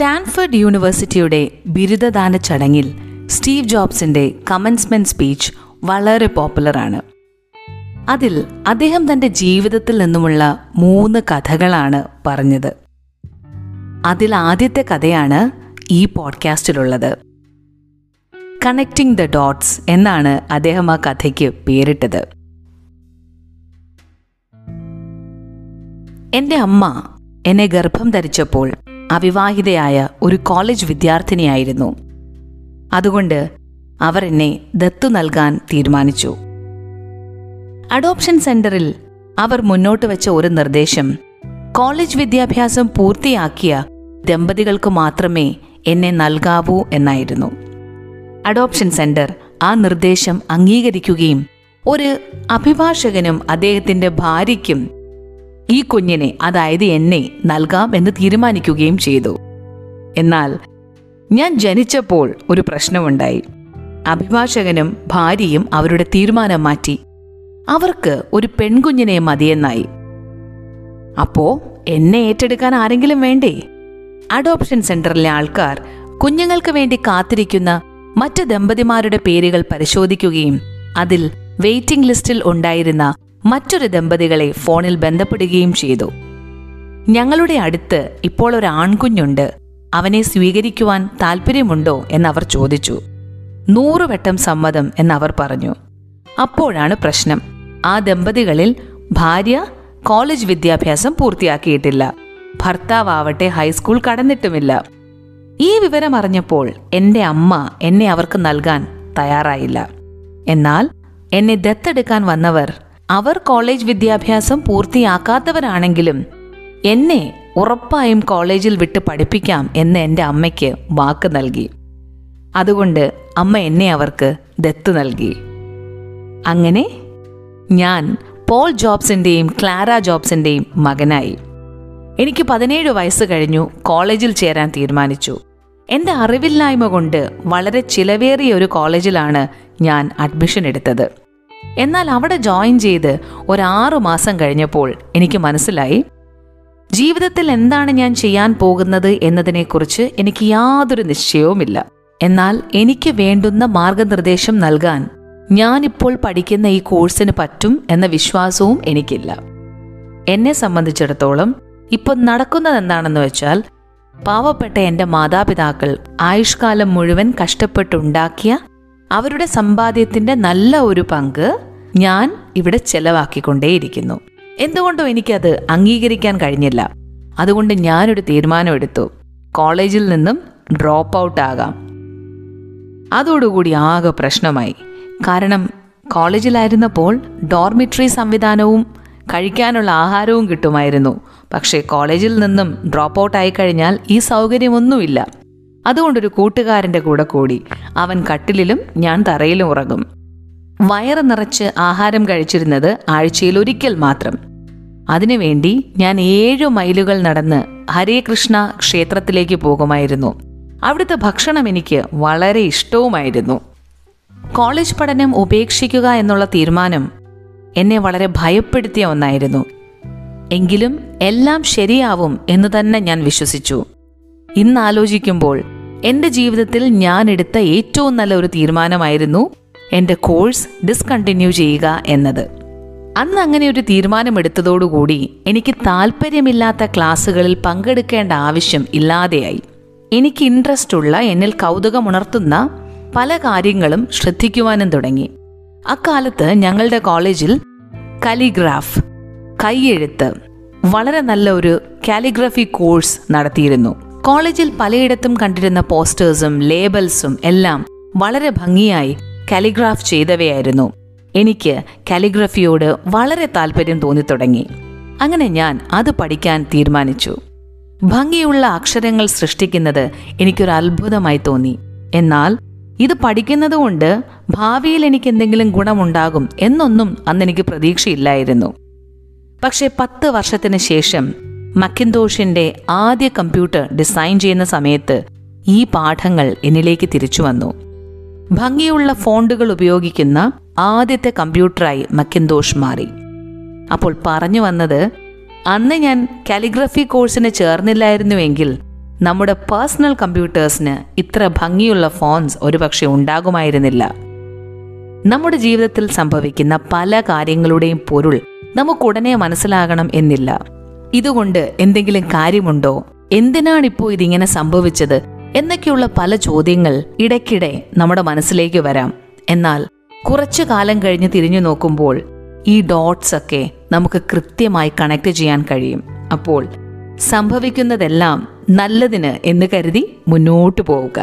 Stanford യൂണിവേഴ്സിറ്റിയുടെ ബിരുദദാന ചടങ്ങിൽ സ്റ്റീവ് ജോബ്സിൻ്റെ കമൻസ്മെൻറ്റ് സ്പീച്ച് വളരെ പോപ്പുലറാണ്. അതിൽ അദ്ദേഹം തൻ്റെ ജീവിതത്തിൽ നിന്നുമുള്ള 3 കഥകളാണ് പറഞ്ഞത്. അതിൽ ആദ്യത്തെ കഥയാണ് ഈ പോഡ്കാസ്റ്റിലുള്ളത്. കണക്റ്റിംഗ് ദ ഡോട്ട്സ് എന്നാണ് അദ്ദേഹം ആ കഥയ്ക്ക് പേരിട്ടത്. എൻ്റെ അമ്മ എന്നെ ഗർഭം ധരിച്ചപ്പോൾ അവിവാഹിതയായ ഒരു കോളേജ് വിദ്യാർത്ഥിനിയായിരുന്നു. അതുകൊണ്ട് അവർ എന്നെ ദത്തു നൽകാൻ തീരുമാനിച്ചു. അഡോപ്ഷൻ സെൻ്ററിൽ അവർ മുന്നോട്ട് വെച്ച ഒരു നിർദ്ദേശം, കോളേജ് വിദ്യാഭ്യാസം പൂർത്തിയാക്കിയ ദമ്പതികൾക്ക് മാത്രമേ എന്നെ നൽകാവൂ എന്നായിരുന്നു. അഡോപ്ഷൻ സെൻ്റർ ആ നിർദ്ദേശം അംഗീകരിക്കുകയും ഒരു അഭിഭാഷകനും അദ്ദേഹത്തിൻ്റെ ഭാര്യയ്ക്കും ഈ കുഞ്ഞിനെ, അതായത് എന്നെ, നൽകാം എന്ന് തീരുമാനിക്കുകയും ചെയ്തു. എന്നാൽ ഞാൻ ജനിച്ചപ്പോൾ ഒരു പ്രശ്നമുണ്ടായി. അഭിഭാഷകനും ഭാര്യയും അവരുടെ തീരുമാനം മാറ്റി. അവർക്ക് ഒരു പെൺകുഞ്ഞിനെ മതിയെന്നായി. അപ്പോൾ എന്നെ ഏറ്റെടുക്കാൻ ആരെങ്കിലും വേണ്ടേ? അഡോപ്ഷൻ സെൻ്ററിലെ ആൾക്കാർ കുഞ്ഞുങ്ങൾക്ക് വേണ്ടി കാത്തിരിക്കുന്ന മറ്റ് ദമ്പതിമാരുടെ പേരുകൾ പരിശോധിക്കുകയും അതിൽ വെയിറ്റിംഗ് ലിസ്റ്റിൽ ഉണ്ടായിരുന്ന മറ്റൊരു ദമ്പതികളെ ഫോണിൽ ബന്ധപ്പെടുകയും ചെയ്തു. ഞങ്ങളുടെ അടുത്ത് ഇപ്പോൾ ഒരു ആൺകുഞ്ഞുണ്ട്, അവനെ സ്വീകരിക്കുവാൻ താല്പര്യമുണ്ടോ എന്നവർ ചോദിച്ചു. 100 വട്ടം സമ്മതം എന്നവർ പറഞ്ഞു. അപ്പോഴാണ് പ്രശ്നം. ആ ദമ്പതികളിൽ ഭാര്യ കോളേജ് വിദ്യാഭ്യാസം പൂർത്തിയാക്കിയിട്ടില്ല, ഭർത്താവട്ടെ ഹൈസ്കൂൾ കടന്നിട്ടുമില്ല. ഈ വിവരമറിഞ്ഞപ്പോൾ എൻ്റെ അമ്മ എന്നെ അവർക്ക് നൽകാൻ തയ്യാറായില്ല. എന്നാൽ എന്നെ ദത്തെടുക്കാൻ വന്നവർ അവർ കോളേജ് വിദ്യാഭ്യാസം പൂർത്തിയാക്കാത്തവരാണെങ്കിലും എന്നെ ഉറപ്പായും കോളേജിൽ വിട്ട് പഠിപ്പിക്കാം എന്ന് എൻ്റെ അമ്മയ്ക്ക് വാക്ക് നൽകി. അതുകൊണ്ട് അമ്മ എന്നെ അവർക്ക് ദത്ത് നൽകി. അങ്ങനെ ഞാൻ പോൾ ജോബ്സിൻ്റെയും ക്ലാര ജോബ്സിൻ്റെയും മകനായി. എനിക്ക് 17 വയസ്സ് കഴിഞ്ഞു കോളേജിൽ ചേരാൻ തീരുമാനിച്ചു. എൻ്റെ അറിവില്ലായ്മ കൊണ്ട് വളരെ ചിലവേറിയ ഒരു കോളേജിലാണ് ഞാൻ അഡ്മിഷൻ എടുത്തത്. എന്നാൽ അവിടെ ജോയിൻ ചെയ്ത് ഒരു 6 മാസം കഴിഞ്ഞപ്പോൾ എനിക്ക് മനസ്സിലായി, ജീവിതത്തിൽ എന്താണ് ഞാൻ ചെയ്യാൻ പോകുന്നത് എന്നതിനെക്കുറിച്ച് എനിക്ക് യാതൊരു നിശ്ചയവുമില്ല. എന്നാൽ എനിക്ക് വേണ്ടുന്ന മാർഗനിർദ്ദേശം നൽകാൻ ഞാനിപ്പോൾ പഠിക്കുന്ന ഈ കോഴ്സിന് പറ്റും എന്ന വിശ്വാസവും എനിക്കില്ല. എന്നെ സംബന്ധിച്ചിടത്തോളം ഇപ്പം നടക്കുന്നതെന്താണെന്ന് വെച്ചാൽ, പാവപ്പെട്ട എൻ്റെ മാതാപിതാക്കൾ ആയുഷ്കാലം മുഴുവൻ കഷ്ടപ്പെട്ടുണ്ടാക്കിയ അവരുടെ സമ്പാദ്യത്തിൻ്റെ നല്ല ഒരു പങ്ക് ഞാൻ ഇവിടെ ചെലവാക്കിക്കൊണ്ടേയിരിക്കുന്നു. എന്തുകൊണ്ടും എനിക്കത് അംഗീകരിക്കാൻ കഴിഞ്ഞില്ല. അതുകൊണ്ട് ഞാനൊരു തീരുമാനമെടുത്തു, കോളേജിൽ നിന്നും ഡ്രോപ്പ് ഔട്ട് ആകാം. അതോടുകൂടി ആകെ പ്രശ്നമായി. കാരണം കോളേജിലായിരുന്നപ്പോൾ ഡോർമിറ്ററി സംവിധാനവും കഴിക്കാനുള്ള ആഹാരവും കിട്ടുമായിരുന്നു. പക്ഷേ കോളേജിൽ നിന്നും ഡ്രോപ്പ് ഔട്ട് ആയിക്കഴിഞ്ഞാൽ ഈ സൗകര്യമൊന്നുമില്ല. അതുകൊണ്ടൊരു കൂട്ടുകാരൻ്റെ കൂടെ കൂടി. അവൻ കട്ടിലിലും ഞാൻ തറയിലും ഉറങ്ങും. വയറ് നിറച്ച് ആഹാരം കഴിച്ചിരുന്നത് ആഴ്ചയിലൊരിക്കൽ മാത്രം. അതിനുവേണ്ടി ഞാൻ 7 മൈലുകൾ നടന്ന് ഹരേ കൃഷ്ണ ക്ഷേത്രത്തിലേക്ക് പോകുമായിരുന്നു. അവിടുത്തെ ഭക്ഷണം എനിക്ക് വളരെ ഇഷ്ടവുമായിരുന്നു. കോളേജ് പഠനം ഉപേക്ഷിക്കുക എന്നുള്ള തീരുമാനം എന്നെ വളരെ ഭയപ്പെടുത്തിയ ഒന്നായിരുന്നു. എങ്കിലും എല്ലാം ശരിയാവും എന്ന് തന്നെ ഞാൻ വിശ്വസിച്ചു. ഇന്നാലോചിക്കുമ്പോൾ എൻ്റെ ജീവിതത്തിൽ ഞാൻ എടുത്ത ഏറ്റവും നല്ല ഒരു തീരുമാനമായിരുന്നു എൻ്റെ കോഴ്സ് ഡിസ്കണ്ടിന്യൂ ചെയ്യുക എന്നത്. അന്ന് അങ്ങനെ ഒരു തീരുമാനമെടുത്തതോടുകൂടി എനിക്ക് താല്പര്യമില്ലാത്ത ക്ലാസ്സുകളിൽ പങ്കെടുക്കേണ്ട ആവശ്യം ഇല്ലാതെയായി. എനിക്ക് ഇൻട്രസ്റ്റ് ഉള്ള, എന്നിൽ കൗതുകമുണർത്തുന്ന പല കാര്യങ്ങളും ശ്രദ്ധിക്കുവാനും തുടങ്ങി. അക്കാലത്ത് ഞങ്ങളുടെ കോളേജിൽ കാലിഗ്രാഫ്, കൈയെഴുത്ത്, വളരെ നല്ല ഒരു കാലിഗ്രഫി കോഴ്സ് നടത്തിയിരുന്നു. കോളേജിൽ പലയിടത്തും കണ്ടിരുന്ന പോസ്റ്റേഴ്സും ലേബൽസും എല്ലാം വളരെ ഭംഗിയായി കാലിഗ്രാഫ് ചെയ്തവയായിരുന്നു. എനിക്ക് കാലിഗ്രഫിയോട് വളരെ താല്പര്യം തോന്നിത്തുടങ്ങി. അങ്ങനെ ഞാൻ അത് പഠിക്കാൻ തീരുമാനിച്ചു. ഭംഗിയുള്ള അക്ഷരങ്ങൾ സൃഷ്ടിക്കുന്നത് എനിക്കൊരു അത്ഭുതമായി തോന്നി. എന്നാൽ ഇത് പഠിക്കുന്നതുകൊണ്ട് ഭാവിയിൽ എനിക്ക് എന്തെങ്കിലും ഗുണമുണ്ടാകും എന്നൊന്നും അന്നെനിക്ക് പ്രതീക്ഷയില്ലായിരുന്നു. പക്ഷേ 10 വർഷത്തിന് ശേഷം മക്കിൻതോഷിൻ്റെ ആദ്യ കമ്പ്യൂട്ടർ ഡിസൈൻ ചെയ്യുന്ന സമയത്ത് ഈ പാഠങ്ങൾ എന്നിലേക്ക് തിരിച്ചു വന്നു. ഭംഗിയുള്ള ഫോണ്ടുകൾ ഉപയോഗിക്കുന്ന ആദ്യത്തെ കമ്പ്യൂട്ടറായി മക്കിൻതോഷ് മാറി. അപ്പോൾ പറഞ്ഞു വന്നത്, അന്ന് ഞാൻ കാലിഗ്രഫി കോഴ്സിന് ചേർന്നില്ലായിരുന്നുവെങ്കിൽ നമ്മുടെ പേഴ്സണൽ കമ്പ്യൂട്ടേഴ്സിന് ഇത്ര ഭംഗിയുള്ള ഫോൺസ് ഒരുപക്ഷെ ഉണ്ടാകുമായിരുന്നില്ല. നമ്മുടെ ജീവിതത്തിൽ സംഭവിക്കുന്ന പല കാര്യങ്ങളുടെയും പൊരുൾ നമുക്കുടനെ മനസ്സിലാകണം എന്നില്ല. ഇതുകൊണ്ട് എന്തെങ്കിലും കാര്യമുണ്ടോ, എന്തിനാണിപ്പോൾ ഇതിങ്ങനെ സംഭവിച്ചത് എന്നൊക്കെയുള്ള പല ചോദ്യങ്ങൾ ഇടയ്ക്കിടെ നമ്മുടെ മനസ്സിലേക്ക് വരാം. എന്നാൽ കുറച്ചു കാലം കഴിഞ്ഞ് തിരിഞ്ഞു നോക്കുമ്പോൾ ഈ ഡോട്ട്സ് ഒക്കെ നമുക്ക് കൃത്യമായി കണക്ട് ചെയ്യാൻ കഴിയും. അപ്പോൾ സംഭവിക്കുന്നതെല്ലാം നല്ലതിന് എന്ന് കരുതി മുന്നോട്ടു പോവുക.